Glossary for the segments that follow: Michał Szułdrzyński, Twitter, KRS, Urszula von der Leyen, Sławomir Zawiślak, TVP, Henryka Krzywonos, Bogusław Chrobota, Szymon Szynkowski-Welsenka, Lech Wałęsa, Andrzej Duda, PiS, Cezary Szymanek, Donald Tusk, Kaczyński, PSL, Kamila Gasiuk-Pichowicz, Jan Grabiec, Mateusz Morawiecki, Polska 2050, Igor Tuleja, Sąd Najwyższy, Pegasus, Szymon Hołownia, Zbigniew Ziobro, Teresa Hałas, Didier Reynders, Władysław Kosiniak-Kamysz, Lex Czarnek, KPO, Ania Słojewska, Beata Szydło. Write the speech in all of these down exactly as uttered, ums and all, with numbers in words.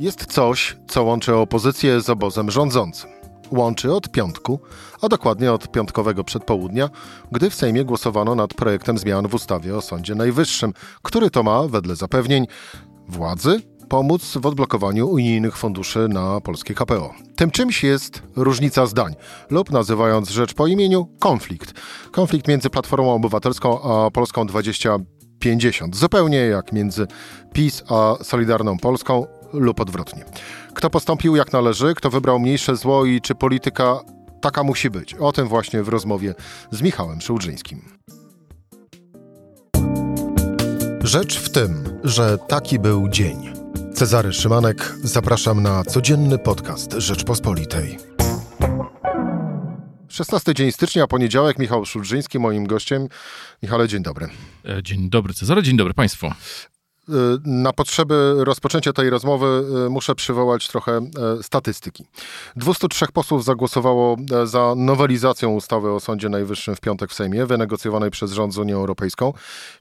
Jest coś, co łączy opozycję z obozem rządzącym. Łączy od piątku, a dokładnie od piątkowego przedpołudnia, gdy w Sejmie głosowano nad projektem zmian w ustawie o Sądzie Najwyższym, który to ma, wedle zapewnień władzy, pomóc w odblokowaniu unijnych funduszy na polskie K P O. Tym czymś jest różnica zdań lub, nazywając rzecz po imieniu, konflikt. Konflikt między Platformą Obywatelską a Polską dwa tysiące pięćdziesiąt. Zupełnie jak między PiS a Solidarną Polską lub odwrotnie. Kto postąpił jak należy, kto wybrał mniejsze zło i czy polityka taka musi być. O tym właśnie w rozmowie z Michałem Szułdrzyńskim. Rzecz w tym, że taki był dzień. Cezary Szymanek, zapraszam na codzienny podcast Rzeczpospolitej. szesnasty dzień stycznia, poniedziałek, Michał Szułdrzyński, moim gościem. Michale, dzień dobry. Dzień dobry, Cezary, dzień dobry Państwu. Na potrzeby rozpoczęcia tej rozmowy muszę przywołać trochę statystyki. dwieście trzy posłów zagłosowało za nowelizacją ustawy o Sądzie Najwyższym w piątek w Sejmie, wynegocjowanej przez rząd z Unią Europejską.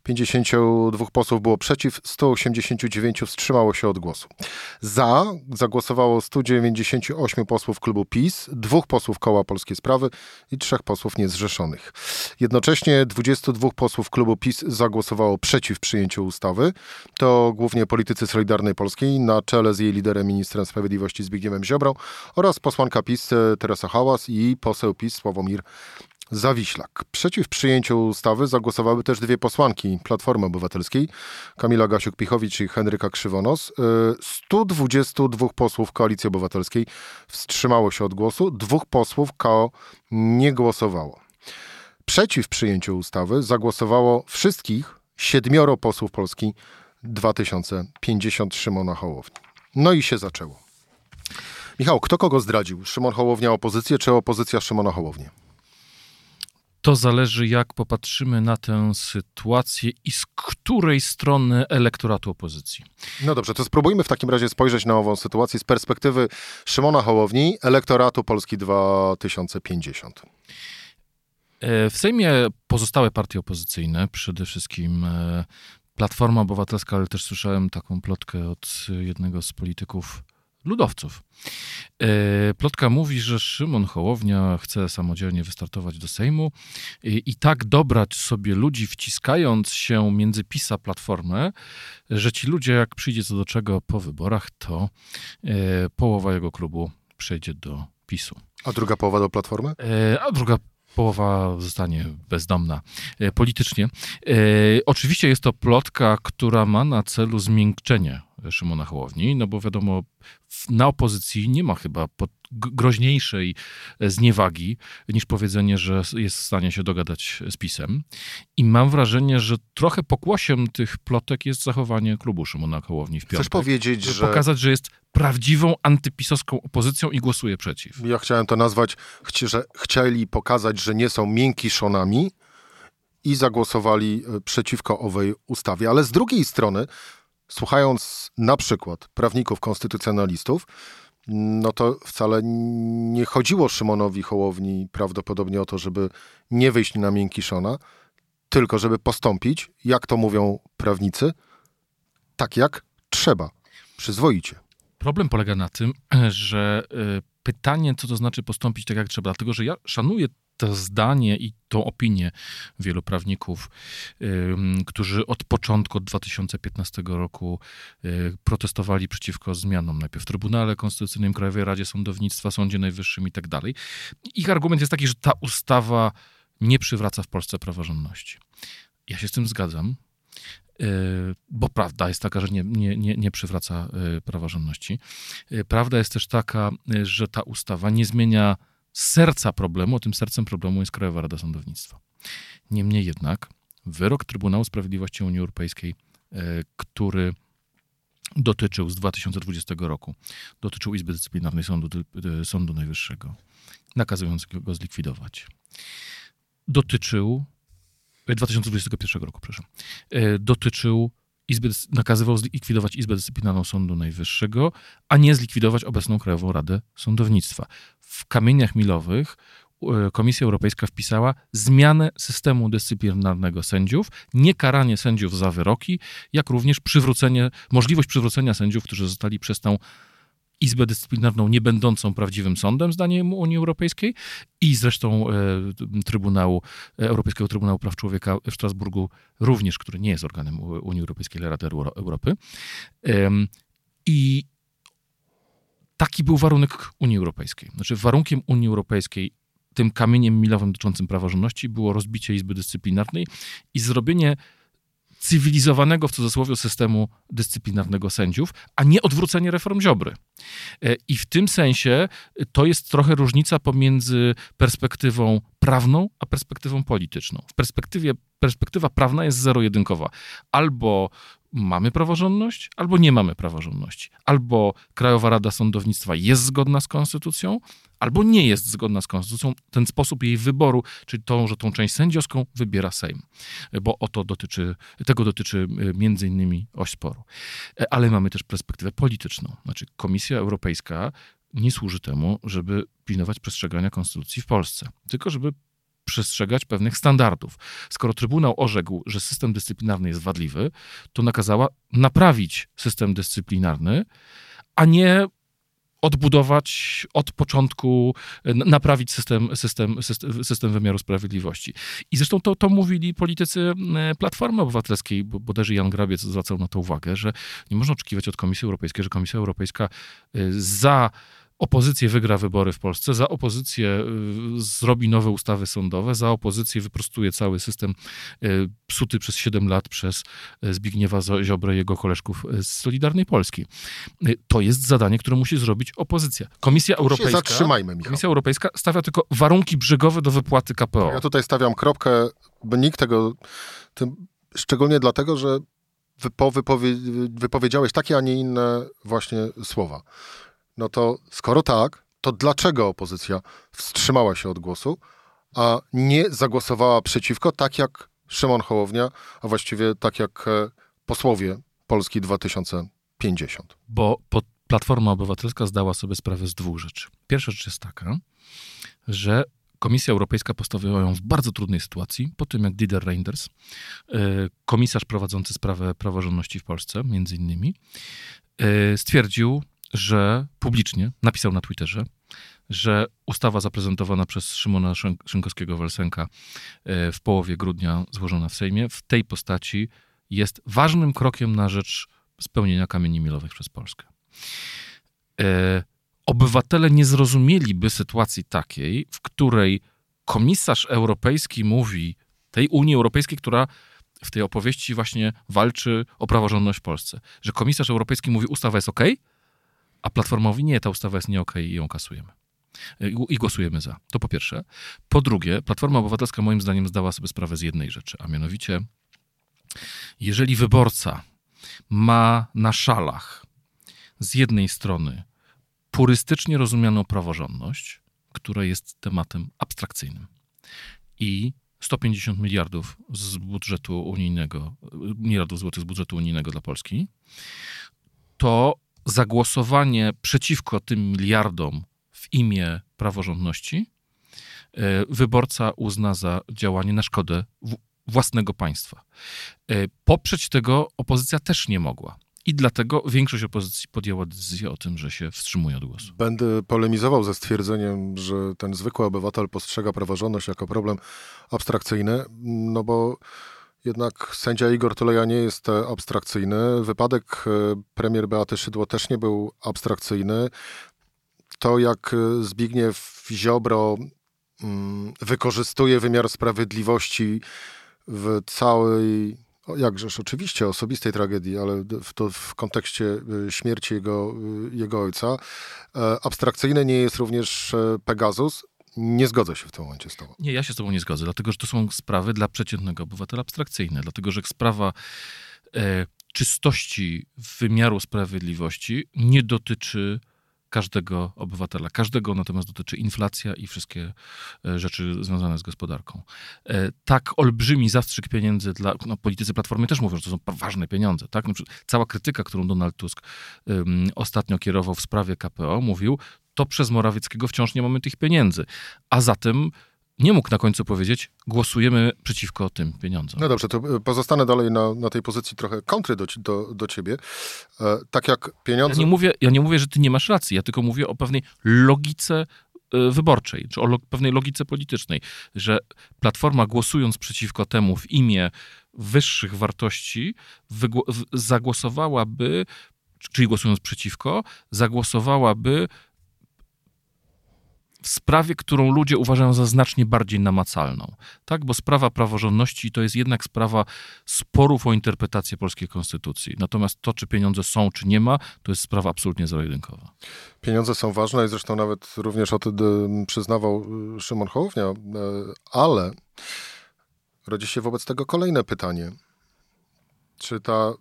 pięćdziesięciu dwóch posłów było przeciw, sto osiemdziesięciu dziewięciu wstrzymało się od głosu. Za zagłosowało stu dziewięćdziesięciu ośmiu posłów klubu PiS, dwóch posłów Koła Polskie Sprawy i trzech posłów niezrzeszonych. Jednocześnie dwudziestu dwóch posłów klubu PiS zagłosowało przeciw przyjęciu ustawy. To głównie politycy Solidarnej Polski na czele z jej liderem, ministrem sprawiedliwości Zbigniewem Ziobrą, oraz posłanka PiS Teresa Hałas i poseł PiS Sławomir Zawiślak. Przeciw przyjęciu ustawy zagłosowały też dwie posłanki Platformy Obywatelskiej, Kamila Gasiuk-Pichowicz i Henryka Krzywonos. stu dwudziestu dwóch posłów Koalicji Obywatelskiej wstrzymało się od głosu, dwóch posłów K O nie głosowało. Przeciw przyjęciu ustawy zagłosowało wszystkich siedmioro posłów Polski dwa tysiące pięćdziesiąt Szymona Hołowni. No i się zaczęło. Michał, kto kogo zdradził? Szymon Hołownia opozycję, czy opozycja Szymona Hołownię? To zależy, jak popatrzymy na tę sytuację i z której strony elektoratu opozycji. No dobrze, to spróbujmy w takim razie spojrzeć na ową sytuację z perspektywy Szymona Hołowni, elektoratu Polski dwa tysiące pięćdziesiąt. W Sejmie pozostałe partie opozycyjne, przede wszystkim Platforma Obywatelska, ale też słyszałem taką plotkę od jednego z polityków ludowców. Plotka mówi, że Szymon Hołownia chce samodzielnie wystartować do Sejmu i, i tak dobrać sobie ludzi, wciskając się między PiS a Platformę, że ci ludzie, jak przyjdzie co do czego po wyborach, to połowa jego klubu przejdzie do PiS-u. A druga połowa do Platformy? A druga połowa zostanie bezdomna politycznie. E, oczywiście jest to plotka, która ma na celu zmiękczenie Szymona Hołowni, no bo wiadomo, na opozycji nie ma chyba pod groźniejszej zniewagi niż powiedzenie, że jest w stanie się dogadać z PiS-em. I mam wrażenie, że trochę pokłosiem tych plotek jest zachowanie klubu Szymona Hołowni w piątek. Chcesz powiedzieć, że... pokazać, że jest prawdziwą antypisowską opozycją i głosuje przeciw. Ja chciałem to nazwać, że chcieli pokazać, że nie są miękkiszonami i zagłosowali przeciwko owej ustawie. Ale z drugiej strony, słuchając na przykład prawników konstytucjonalistów, no to wcale nie chodziło Szymonowi Hołowni prawdopodobnie o to, żeby nie wyjść na miękkiszona, tylko żeby postąpić, jak to mówią prawnicy, tak jak trzeba, przyzwoicie. Problem polega na tym, że pytanie, co to znaczy postąpić tak jak trzeba, dlatego że ja szanuję to zdanie i tą opinię wielu prawników, y, którzy od początku, od dwa tysiące piętnastego roku y, protestowali przeciwko zmianom. Najpierw w Trybunale Konstytucyjnym, Krajowej Radzie Sądownictwa, Sądzie Najwyższym i tak dalej. Ich argument jest taki, że ta ustawa nie przywraca w Polsce praworządności. Ja się z tym zgadzam, y, bo prawda jest taka, że nie, nie, nie, nie przywraca y, praworządności. Y, prawda jest też taka, y, że ta ustawa nie zmienia serca problemu, a tym sercem problemu jest Krajowa Rada Sądownictwa. Niemniej jednak wyrok Trybunału Sprawiedliwości Unii Europejskiej, który dotyczył z dwa tysiące dwudziestego roku, dotyczył Izby Dyscyplinarnej Sądu, Sądu Najwyższego, nakazując go zlikwidować. Dotyczył, dwa tysiące dwudziestego pierwszego roku, przepraszam, dotyczył Izby, nakazywał zlikwidować Izbę Dyscyplinarną Sądu Najwyższego, a nie zlikwidować obecną Krajową Radę Sądownictwa. W kamieniach milowych Komisja Europejska wpisała zmianę systemu dyscyplinarnego sędziów, niekaranie sędziów za wyroki, jak również przywrócenie, możliwość przywrócenia sędziów, którzy zostali przez tą Izbę Dyscyplinarną nie będącą prawdziwym sądem, zdaniem Unii Europejskiej, i zresztą Trybunału, Europejskiego Trybunału Praw Człowieka w Strasburgu również, który nie jest organem Unii Europejskiej, ale Rady Europy. I taki był warunek Unii Europejskiej. Znaczy warunkiem Unii Europejskiej, tym kamieniem milowym dotyczącym praworządności, było rozbicie Izby Dyscyplinarnej i zrobienie cywilizowanego, w cudzysłowie, systemu dyscyplinarnego sędziów, a nie odwrócenie reform Ziobry. I w tym sensie to jest trochę różnica pomiędzy perspektywą prawną, a perspektywą polityczną. W perspektywie, perspektywa prawna jest zero-jedynkowa. Albo mamy praworządność, albo nie mamy praworządności. Albo Krajowa Rada Sądownictwa jest zgodna z konstytucją, albo nie jest zgodna z konstytucją. Ten sposób jej wyboru, czyli tą, że tą część sędziowską wybiera Sejm. Bo o to dotyczy, tego dotyczy między innymi oś sporu. Ale mamy też perspektywę polityczną. Znaczy Komisja Europejska nie służy temu, żeby pilnować przestrzegania konstytucji w Polsce, tylko żeby przestrzegać pewnych standardów. Skoro Trybunał orzekł, że system dyscyplinarny jest wadliwy, to nakazała naprawić system dyscyplinarny, a nie odbudować od początku, naprawić system, system, system, system wymiaru sprawiedliwości. I zresztą to, to mówili politycy Platformy Obywatelskiej, bo bodajże Jan Grabiec zwracał na to uwagę, że nie można oczekiwać od Komisji Europejskiej, że Komisja Europejska za opozycję wygra wybory w Polsce, za opozycję zrobi nowe ustawy sądowe, za opozycję wyprostuje cały system psuty przez siedem lat przez Zbigniewa Ziobrę i jego koleżków z Solidarnej Polski. To jest zadanie, które musi zrobić opozycja. Komisja Europejska, zatrzymajmy, Michał. Komisja Europejska stawia tylko warunki brzegowe do wypłaty K P O. Ja tutaj stawiam kropkę, bo nikt tego, tym, szczególnie dlatego, że wypo, wypowie, wypowiedziałeś takie, a nie inne właśnie słowa. No to skoro tak, to dlaczego opozycja wstrzymała się od głosu, a nie zagłosowała przeciwko, tak jak Szymon Hołownia, a właściwie tak jak posłowie Polski dwa tysiące pięćdziesiąt? Bo Platforma Obywatelska zdała sobie sprawę z dwóch rzeczy. Pierwsza rzecz jest taka, że Komisja Europejska postawiła ją w bardzo trudnej sytuacji, po tym jak Didier Reynders, komisarz prowadzący sprawę praworządności w Polsce, między innymi, stwierdził, że publicznie, napisał na Twitterze, że ustawa zaprezentowana przez Szymona Szynkowskiego-Welsenka w połowie grudnia, złożona w Sejmie, w tej postaci jest ważnym krokiem na rzecz spełnienia kamieni milowych przez Polskę. Obywatele nie zrozumieliby sytuacji takiej, w której komisarz europejski mówi tej Unii Europejskiej, która w tej opowieści właśnie walczy o praworządność w Polsce, że komisarz europejski mówi, ustawa jest okej, a Platforma mówi, nie, ta ustawa jest nie okej i ją kasujemy. I głosujemy za. To po pierwsze. Po drugie, Platforma Obywatelska moim zdaniem zdała sobie sprawę z jednej rzeczy, a mianowicie, jeżeli wyborca ma na szalach z jednej strony purystycznie rozumianą praworządność, która jest tematem abstrakcyjnym, i sto pięćdziesiąt miliardów z budżetu unijnego, miliardów złotych z budżetu unijnego dla Polski, to zagłosowanie przeciwko tym miliardom w imię praworządności wyborca uzna za działanie na szkodę własnego państwa. Poprzeć tego opozycja też nie mogła. I dlatego większość opozycji podjęła decyzję o tym, że się wstrzymuje od głosu. Będę polemizował ze stwierdzeniem, że ten zwykły obywatel postrzega praworządność jako problem abstrakcyjny, no bo jednak sędzia Igor Tuleja nie jest abstrakcyjny. Wypadek premier Beaty Szydło też nie był abstrakcyjny. To, jak Zbigniew Ziobro wykorzystuje wymiar sprawiedliwości w całej, jakżeż oczywiście osobistej tragedii, ale w, to w kontekście śmierci jego, jego ojca. Abstrakcyjny nie jest również Pegasus. Nie zgodzę się w tym momencie z tobą. Nie, ja się z tobą nie zgodzę, dlatego że to są sprawy dla przeciętnego obywatela abstrakcyjne, dlatego że sprawa e, czystości wymiaru sprawiedliwości nie dotyczy każdego obywatela. Każdego natomiast dotyczy inflacja i wszystkie rzeczy związane z gospodarką. Tak olbrzymi zastrzyk pieniędzy dla... No, politycy Platformy też mówią, że to są ważne pieniądze. Tak? No, cała krytyka, którą Donald Tusk um, ostatnio kierował w sprawie K P O, mówił, to przez Morawieckiego wciąż nie mamy tych pieniędzy. A zatem nie mógł na końcu powiedzieć, głosujemy przeciwko tym pieniądzom. No dobrze, to pozostanę dalej na, na tej pozycji trochę kontry do, do, do ciebie. E, tak jak pieniądze... Ja nie, mówię, ja nie mówię, że ty nie masz racji, ja tylko mówię o pewnej logice wyborczej, czy o lo- pewnej logice politycznej, że Platforma, głosując przeciwko temu w imię wyższych wartości, wygło- zagłosowałaby, czyli głosując przeciwko, zagłosowałaby w sprawie, którą ludzie uważają za znacznie bardziej namacalną. Tak? Bo sprawa praworządności to jest jednak sprawa sporów o interpretację polskiej konstytucji. Natomiast to, czy pieniądze są, czy nie ma, to jest sprawa absolutnie zero-jedynkowa. Pieniądze są ważne i zresztą nawet również o tym przyznawał Szymon Hołownia, ale rodzi się wobec tego kolejne pytanie. Czy ta,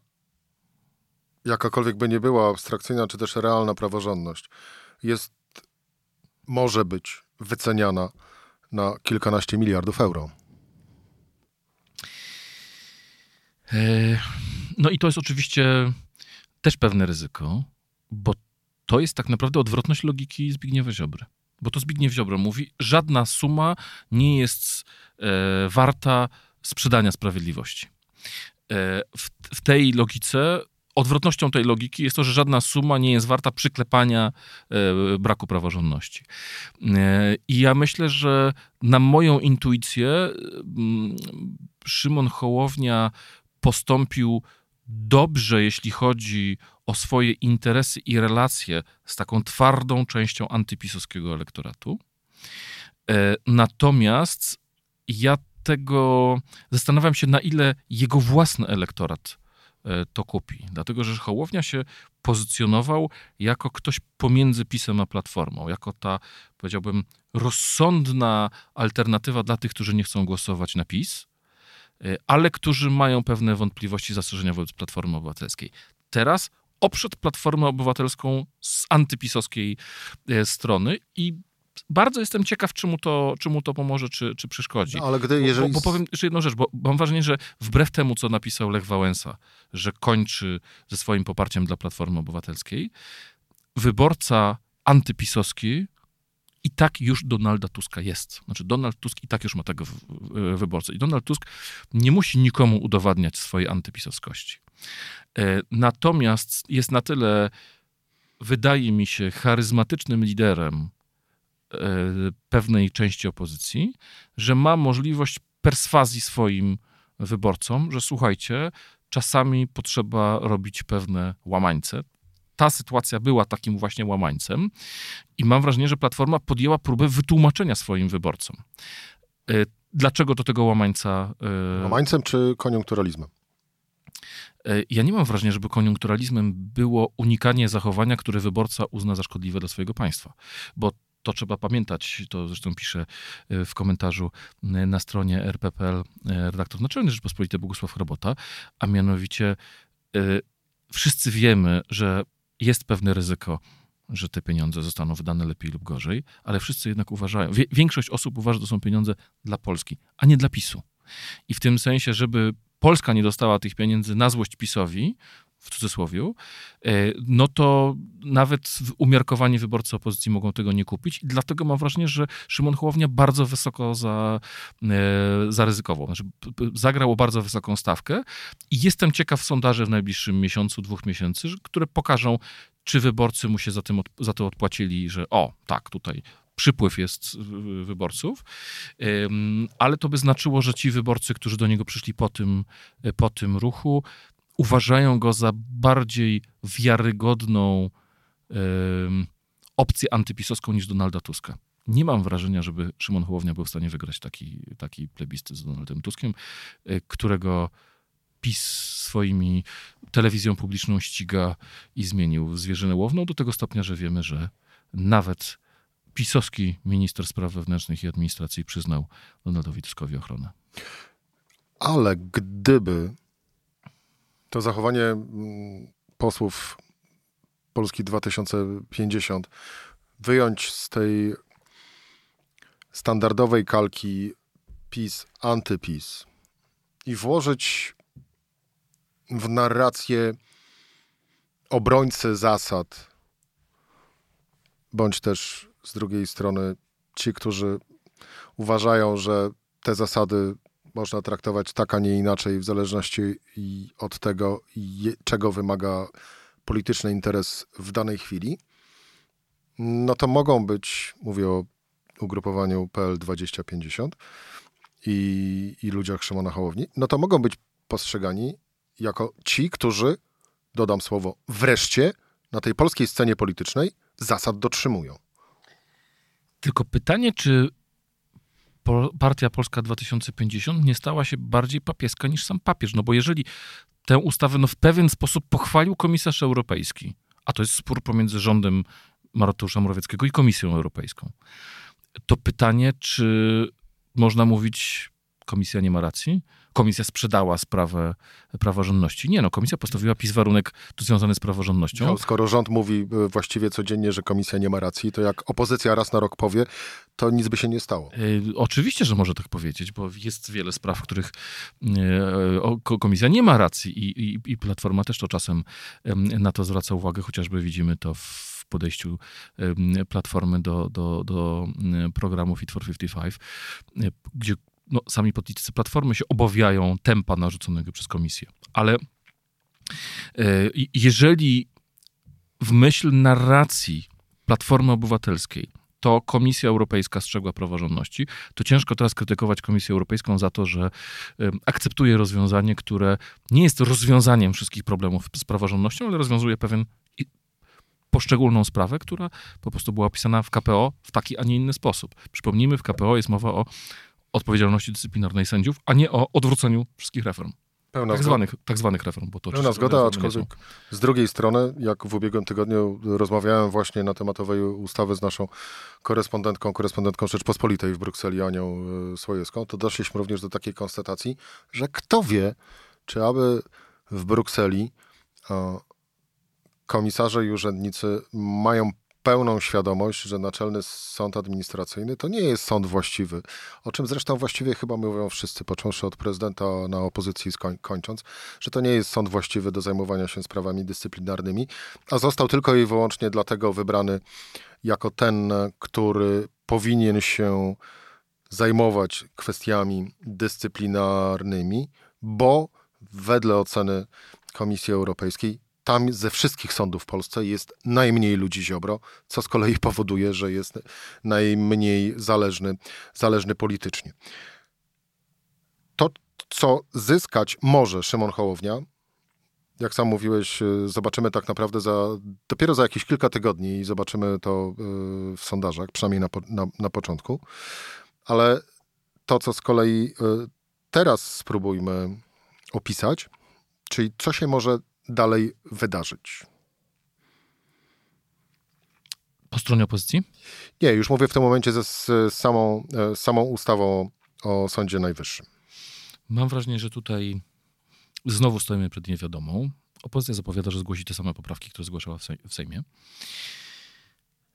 jakakolwiek by nie była abstrakcyjna, czy też realna praworządność, jest może być wyceniana na kilkanaście miliardów euro. No i to jest oczywiście też pewne ryzyko, bo to jest tak naprawdę odwrotność logiki Zbigniewa Ziobry. Bo to Zbigniew Ziobro mówi, żadna suma nie jest warta sprzedania sprawiedliwości. W tej logice Odwrotnością tej logiki jest to, że żadna suma nie jest warta przyklepania e, braku praworządności. E, I ja myślę, że na moją intuicję m, Szymon Hołownia postąpił dobrze, jeśli chodzi o swoje interesy i relacje z taką twardą częścią antypisowskiego elektoratu. E, natomiast ja tego zastanawiam się, na ile jego własny elektorat to kupi. Dlatego, że Hołownia się pozycjonował jako ktoś pomiędzy PiS-em a Platformą. Jako ta, powiedziałbym, rozsądna alternatywa dla tych, którzy nie chcą głosować na PiS, ale którzy mają pewne wątpliwości, zastrzeżenia wobec Platformy Obywatelskiej. Teraz oprzed Platformę Obywatelską z antypisowskiej strony i bardzo jestem ciekaw, czy mu to, czy mu to pomoże, czy, czy przeszkodzi. No, ale gdy, jeżeli... bo, bo powiem jeszcze jedną rzecz, bo mam wrażenie, że wbrew temu, co napisał Lech Wałęsa, że kończy ze swoim poparciem dla Platformy Obywatelskiej, wyborca antypisowski i tak już Donalda Tuska jest. Znaczy Donald Tusk i tak już ma tego wyborcę. I Donald Tusk nie musi nikomu udowadniać swojej antypisowskości. Natomiast jest na tyle, wydaje mi się, charyzmatycznym liderem pewnej części opozycji, że ma możliwość perswazji swoim wyborcom, że słuchajcie, czasami potrzeba robić pewne łamańce. Ta sytuacja była takim właśnie łamańcem i mam wrażenie, że Platforma podjęła próbę wytłumaczenia swoim wyborcom. Dlaczego do tego łamańca... Łamańcem czy koniunkturalizmem? Ja nie mam wrażenia, żeby koniunkturalizmem było unikanie zachowania, które wyborca uzna za szkodliwe dla swojego państwa. Bo to trzeba pamiętać, to zresztą pisze w komentarzu na stronie er pe pe el redaktor naczelny Rzeczpospolitej Bogusław Chrobota, a mianowicie y, wszyscy wiemy, że jest pewne ryzyko, że te pieniądze zostaną wydane lepiej lub gorzej, ale wszyscy jednak uważają, wie, większość osób uważa, że to są pieniądze dla Polski, a nie dla PiS-u. I w tym sensie, żeby Polska nie dostała tych pieniędzy na złość PiS-owi, w cudzysłowie, no to nawet umiarkowani wyborcy opozycji mogą tego nie kupić. I dlatego mam wrażenie, że Szymon Hołownia bardzo wysoko za, zaryzykował. Znaczy, zagrał o bardzo wysoką stawkę i jestem ciekaw sondaży w najbliższym miesiącu, dwóch miesięcy, które pokażą, czy wyborcy mu się za, tym, za to odpłacili, że o, tak, tutaj przypływ jest wyborców, ale to by znaczyło, że ci wyborcy, którzy do niego przyszli po tym, po tym ruchu, uważają go za bardziej wiarygodną y, opcję antypisowską niż Donalda Tuska. Nie mam wrażenia, żeby Szymon Hołownia był w stanie wygrać taki, taki plebiscyt z Donaldem Tuskiem, y, którego PiS swoimi telewizją publiczną ściga i zmienił w zwierzynę łowną do tego stopnia, że wiemy, że nawet pisowski minister spraw wewnętrznych i administracji przyznał Donaldowi Tuskowi ochronę. Ale gdyby to zachowanie posłów Polski dwa tysiące pięćdziesiąt wyjąć z tej standardowej kalki PiS-antypis i włożyć w narrację obrońcy zasad, bądź też z drugiej strony ci, którzy uważają, że te zasady można traktować tak, a nie inaczej w zależności od tego, czego wymaga polityczny interes w danej chwili, no to mogą być, mówię o ugrupowaniu P L dwa tysiące pięćdziesiąt i, i ludziach Szymona Hołowni, no to mogą być postrzegani jako ci, którzy, dodam słowo, wreszcie na tej polskiej scenie politycznej zasad dotrzymują. Tylko pytanie, czy partia Polska dwa tysiące pięćdziesiąt nie stała się bardziej papieska niż sam papież? No bo jeżeli tę ustawę no, w pewien sposób pochwalił komisarz europejski, a to jest spór pomiędzy rządem Mateusza Morawieckiego i Komisją Europejską, to pytanie, czy można mówić, komisja nie ma racji? Komisja sprzedała sprawę praworządności. Nie no, komisja postawiła PiS warunek tu związany z praworządnością. No, skoro rząd mówi właściwie codziennie, że komisja nie ma racji, to jak opozycja raz na rok powie, to nic by się nie stało. E, oczywiście, że może tak powiedzieć, bo jest wiele spraw, w których e, komisja nie ma racji i, i, i Platforma też to czasem na to zwraca uwagę, chociażby widzimy to w podejściu Platformy do, do, do programu Fit for pięćdziesiąt pięć, gdzie no, sami politycy Platformy się obawiają tempa narzuconego przez komisję. Ale e, jeżeli w myśl narracji Platformy Obywatelskiej to Komisja Europejska strzegła praworządności, to ciężko teraz krytykować Komisję Europejską za to, że akceptuje rozwiązanie, które nie jest rozwiązaniem wszystkich problemów z praworządnością, ale rozwiązuje pewien poszczególną sprawę, która po prostu była opisana w K P O w taki, a nie inny sposób. Przypomnijmy, w K P O jest mowa o odpowiedzialności dyscyplinarnej sędziów, a nie o odwróceniu wszystkich reform. Pełna tak, zwanych, tak zwanych reform. Bo to Pełna zgoda, aczkolwiek z drugiej strony, jak w ubiegłym tygodniu rozmawiałem właśnie na temat owej ustawy z naszą korespondentką, korespondentką Rzeczpospolitej w Brukseli, Anią Słojewską, to doszliśmy również do takiej konstatacji, że kto wie, czy aby w Brukseli a, komisarze i urzędnicy mają pełną świadomość, że Naczelny Sąd Administracyjny to nie jest sąd właściwy, o czym zresztą właściwie chyba mówią wszyscy, począwszy od prezydenta na opozycji skoń- kończąc, że to nie jest sąd właściwy do zajmowania się sprawami dyscyplinarnymi, a został tylko i wyłącznie dlatego wybrany jako ten, który powinien się zajmować kwestiami dyscyplinarnymi, bo wedle oceny Komisji Europejskiej tam ze wszystkich sądów w Polsce jest najmniej ludzi Ziobro, co z kolei powoduje, że jest najmniej zależny, zależny politycznie. To, co zyskać może Szymon Hołownia, jak sam mówiłeś, zobaczymy tak naprawdę za, dopiero za jakieś kilka tygodni i zobaczymy to w sondażach, przynajmniej na, na, na początku. Ale to, co z kolei teraz spróbujmy opisać, czyli co się może dalej wydarzyć. Po stronie opozycji? Nie, już mówię w tym momencie ze, z, samą, z samą ustawą o Sądzie Najwyższym. Mam wrażenie, że tutaj znowu stoimy przed niewiadomą. Opozycja zapowiada, że zgłosi te same poprawki, które zgłaszała w, sej- w Sejmie.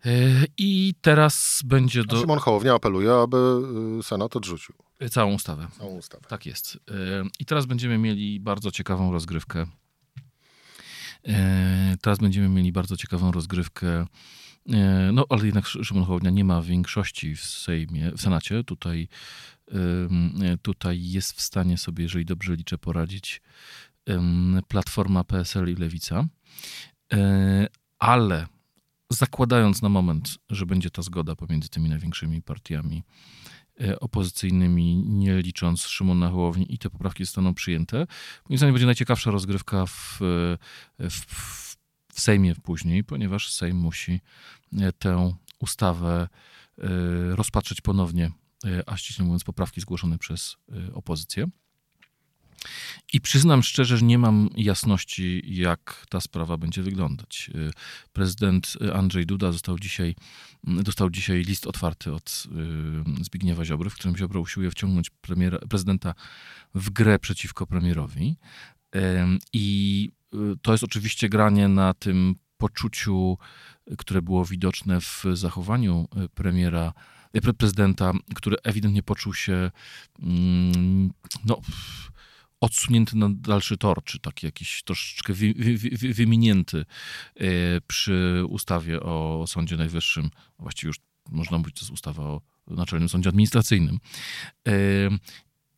Yy, I teraz będzie do... Szymon Hołownia apeluje, aby Senat odrzucił. Całą ustawę. Całą ustawę. Tak jest. Yy, I teraz będziemy mieli bardzo ciekawą rozgrywkę Teraz będziemy mieli bardzo ciekawą rozgrywkę, no ale jednak Szymon Hołownia nie ma większości w Sejmie, w Senacie. Tutaj, tutaj jest w stanie sobie, jeżeli dobrze liczę, poradzić Platforma, P S L i Lewica. Ale zakładając na moment, że będzie ta zgoda pomiędzy tymi największymi partiami opozycyjnymi, nie licząc Szymona Hołowni, i te poprawki zostaną przyjęte. Moim zdaniem będzie najciekawsza rozgrywka w, w, w Sejmie później, ponieważ Sejm musi tę ustawę rozpatrzeć ponownie, a ściśle mówiąc poprawki zgłoszone przez opozycję. I przyznam szczerze, że nie mam jasności, jak ta sprawa będzie wyglądać. Prezydent Andrzej Duda dostał dzisiaj, dostał dzisiaj list otwarty od Zbigniewa Ziobry, w którym Ziobro usiłuje wciągnąć premiera, prezydenta w grę przeciwko premierowi. I to jest oczywiście granie na tym poczuciu, które było widoczne w zachowaniu premiera, prezydenta, który ewidentnie poczuł się no... odsunięty na dalszy tor, czy taki jakiś troszeczkę wy, wy, wy, wyminięty przy ustawie o Sądzie Najwyższym. Właściwie już można mówić, to jest ustawa o w Naczelnym Sądzie Administracyjnym.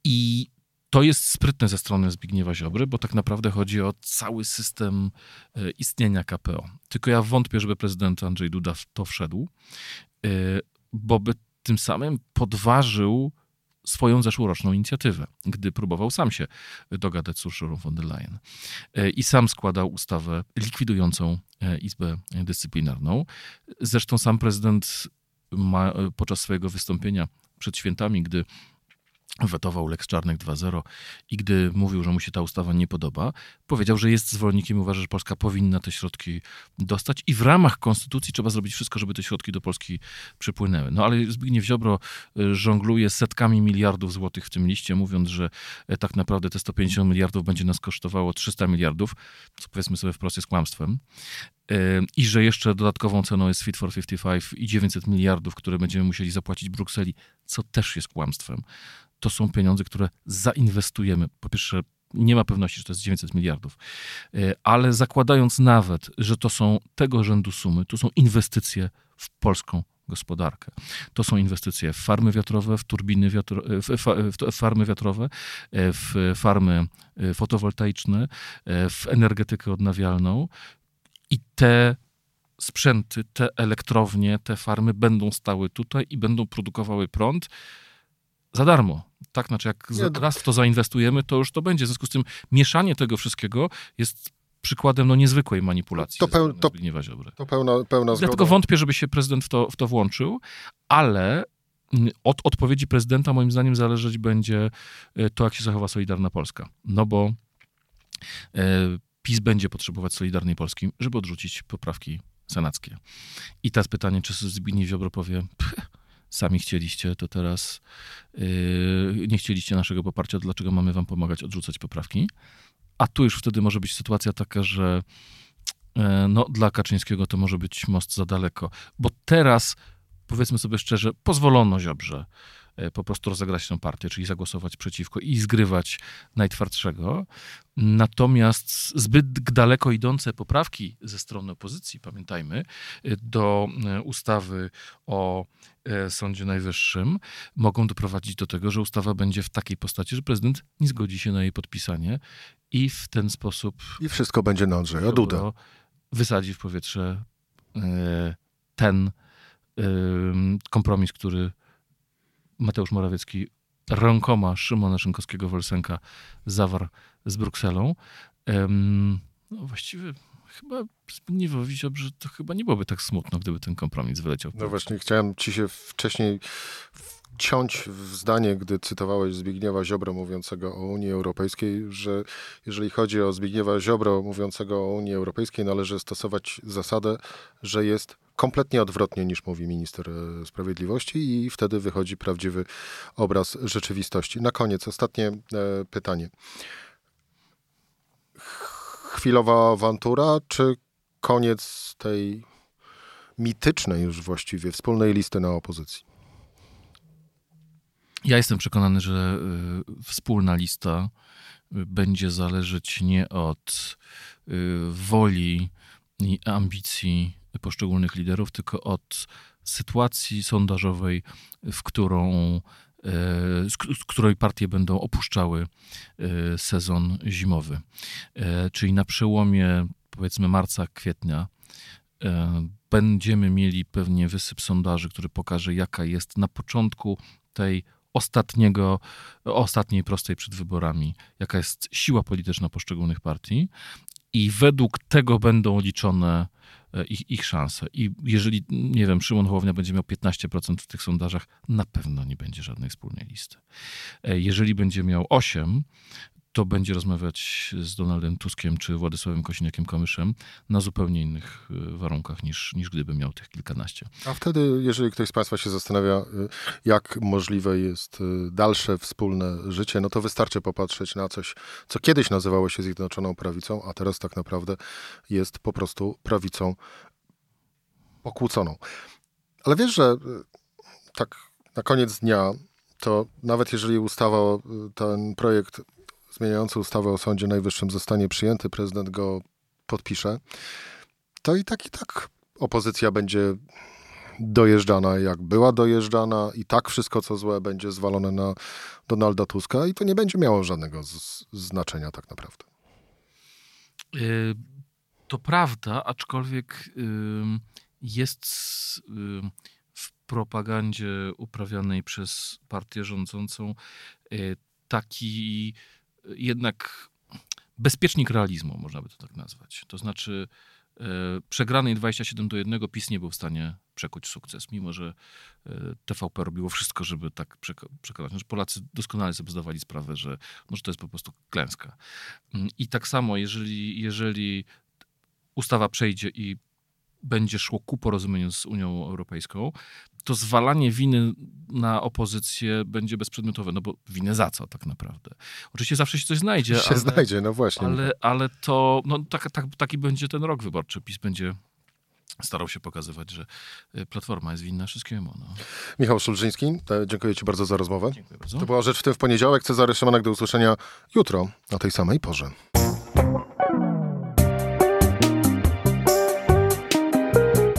I to jest sprytne ze strony Zbigniewa Ziobry, bo tak naprawdę chodzi o cały system istnienia K P O. Tylko ja wątpię, żeby prezydent Andrzej Duda w to wszedł, bo by tym samym podważył swoją zeszłoroczną inicjatywę, gdy próbował sam się dogadać z Urszulą von der Leyen i sam składał ustawę likwidującą Izbę Dyscyplinarną. Zresztą sam prezydent ma, podczas swojego wystąpienia przed świętami, gdy wetował Lex Czarnek dwa zero i gdy mówił, że mu się ta ustawa nie podoba, powiedział, że jest zwolennikiem, uważa, że Polska powinna te środki dostać i w ramach konstytucji trzeba zrobić wszystko, żeby te środki do Polski przypłynęły. No ale Zbigniew Ziobro żongluje setkami miliardów złotych w tym liście, mówiąc, że tak naprawdę te sto pięćdziesiąt miliardów będzie nas kosztowało trzysta miliardów, co powiedzmy sobie wprost jest kłamstwem. I że jeszcze dodatkową ceną jest Fit for pięćdziesiąt pięć i dziewięćset miliardów, które będziemy musieli zapłacić Brukseli, co też jest kłamstwem. To są pieniądze, które zainwestujemy. Po pierwsze, nie ma pewności, że to jest dziewięćset miliardów, ale zakładając nawet, że to są tego rzędu sumy, to są inwestycje w polską gospodarkę. To są inwestycje w farmy wiatrowe, w turbiny wiatrowe, w, w, w farmy wiatrowe, w farmy fotowoltaiczne, w energetykę odnawialną i te sprzęty, te elektrownie, te farmy będą stały tutaj i będą produkowały prąd za darmo. Tak, znaczy jak raz w to zainwestujemy, to już to będzie. W związku z tym mieszanie tego wszystkiego jest przykładem no, niezwykłej manipulacji. To, peł, to, to pełna, pełna ja zgoda. Tylko wątpię, żeby się prezydent w to, w to włączył, ale od odpowiedzi prezydenta moim zdaniem zależeć będzie to, jak się zachowa Solidarna Polska. No bo e, PiS będzie potrzebować Solidarnej Polski, żeby odrzucić poprawki senackie. I teraz pytanie, czy Zbigniew Ziobro powie... Pch, sami chcieliście, to teraz yy, nie chcieliście naszego poparcia, dlaczego mamy wam pomagać odrzucać poprawki? A tu już wtedy może być sytuacja taka, że yy, no, dla Kaczyńskiego to może być most za daleko. Bo teraz, powiedzmy sobie szczerze, pozwolono Ziobrze yy, po prostu rozegrać tę partię, czyli zagłosować przeciwko i zgrywać najtwardszego. Natomiast zbyt daleko idące poprawki ze strony opozycji, pamiętajmy, yy, do yy, ustawy o Sądzie Najwyższym mogą doprowadzić do tego, że ustawa będzie w takiej postaci, że prezydent nie zgodzi się na jej podpisanie i w ten sposób... I wszystko będzie na Andrzeja Dudę. Wysadzi w powietrze ten kompromis, który Mateusz Morawiecki rękoma Szymona Szynkowskiego-Welsenka zawarł z Brukselą. No właściwie... Chyba nie wyobraziłem, że to chyba nie byłoby tak smutno, gdyby ten kompromis wyleciał. No właśnie, chciałem ci się wcześniej wciąć w zdanie, gdy cytowałeś Zbigniewa Ziobro mówiącego o Unii Europejskiej, że jeżeli chodzi o Zbigniewa Ziobro mówiącego o Unii Europejskiej, należy stosować zasadę, że jest kompletnie odwrotnie niż mówi minister sprawiedliwości i wtedy wychodzi prawdziwy obraz rzeczywistości. Na koniec ostatnie pytanie. Chwilowa awantura, czy koniec tej mitycznej już właściwie wspólnej listy na opozycji? Ja jestem przekonany, że wspólna lista będzie zależeć nie od woli i ambicji poszczególnych liderów, tylko od sytuacji sondażowej, w którą Z, z której partie będą opuszczały sezon zimowy. Czyli na przełomie, powiedzmy, marca, kwietnia będziemy mieli pewnie wysyp sondaży, który pokaże, jaka jest na początku tej ostatniego, ostatniej prostej przed wyborami, jaka jest siła polityczna poszczególnych partii i według tego będą liczone Ich, ich szanse. I jeżeli, nie wiem, Szymon Hołownia będzie miał piętnaście procent w tych sondażach, na pewno nie będzie żadnej wspólnej listy. Jeżeli będzie miał osiem procent, to będzie rozmawiać z Donaldem Tuskiem czy Władysławem Kosiniakiem-Kamyszem na zupełnie innych warunkach niż, niż gdyby miał tych kilkanaście. A wtedy, jeżeli ktoś z Państwa się zastanawia, jak możliwe jest dalsze wspólne życie, no to wystarczy popatrzeć na coś, co kiedyś nazywało się Zjednoczoną Prawicą, a teraz tak naprawdę jest po prostu prawicą pokłóconą. Ale wiesz, że tak na koniec dnia, to nawet jeżeli ustawa, ten projekt zmieniający ustawę o Sądzie Najwyższym zostanie przyjęty, prezydent go podpisze, to i tak, i tak opozycja będzie dojeżdżana, jak była dojeżdżana i tak wszystko, co złe, będzie zwalone na Donalda Tuska i to nie będzie miało żadnego z- znaczenia tak naprawdę. To prawda, aczkolwiek jest w propagandzie uprawianej przez partię rządzącą taki jednak bezpiecznik realizmu, można by to tak nazwać. To znaczy przegranej dwadzieścia siedem do jednego PiS nie był w stanie przekuć sukces, mimo że T V P robiło wszystko, żeby tak przekonać. Polacy doskonale sobie zdawali sprawę, że, no, że to jest po prostu klęska. I tak samo, jeżeli, jeżeli ustawa przejdzie i będzie szło ku porozumieniu z Unią Europejską, to zwalanie winy na opozycję będzie bezprzedmiotowe, no bo winę za co tak naprawdę? Oczywiście zawsze się coś znajdzie. Się ale, znajdzie, no właśnie. Ale, ale to, no tak, tak, taki będzie ten rok wyborczy. PiS będzie starał się pokazywać, że Platforma jest winna wszystkiemu. No. Michał Szułdrzyński, dziękuję ci bardzo za rozmowę. Dziękuję bardzo. To była Rzecz w tym w poniedziałek. Cezary Szymanek, do usłyszenia jutro o tej samej porze.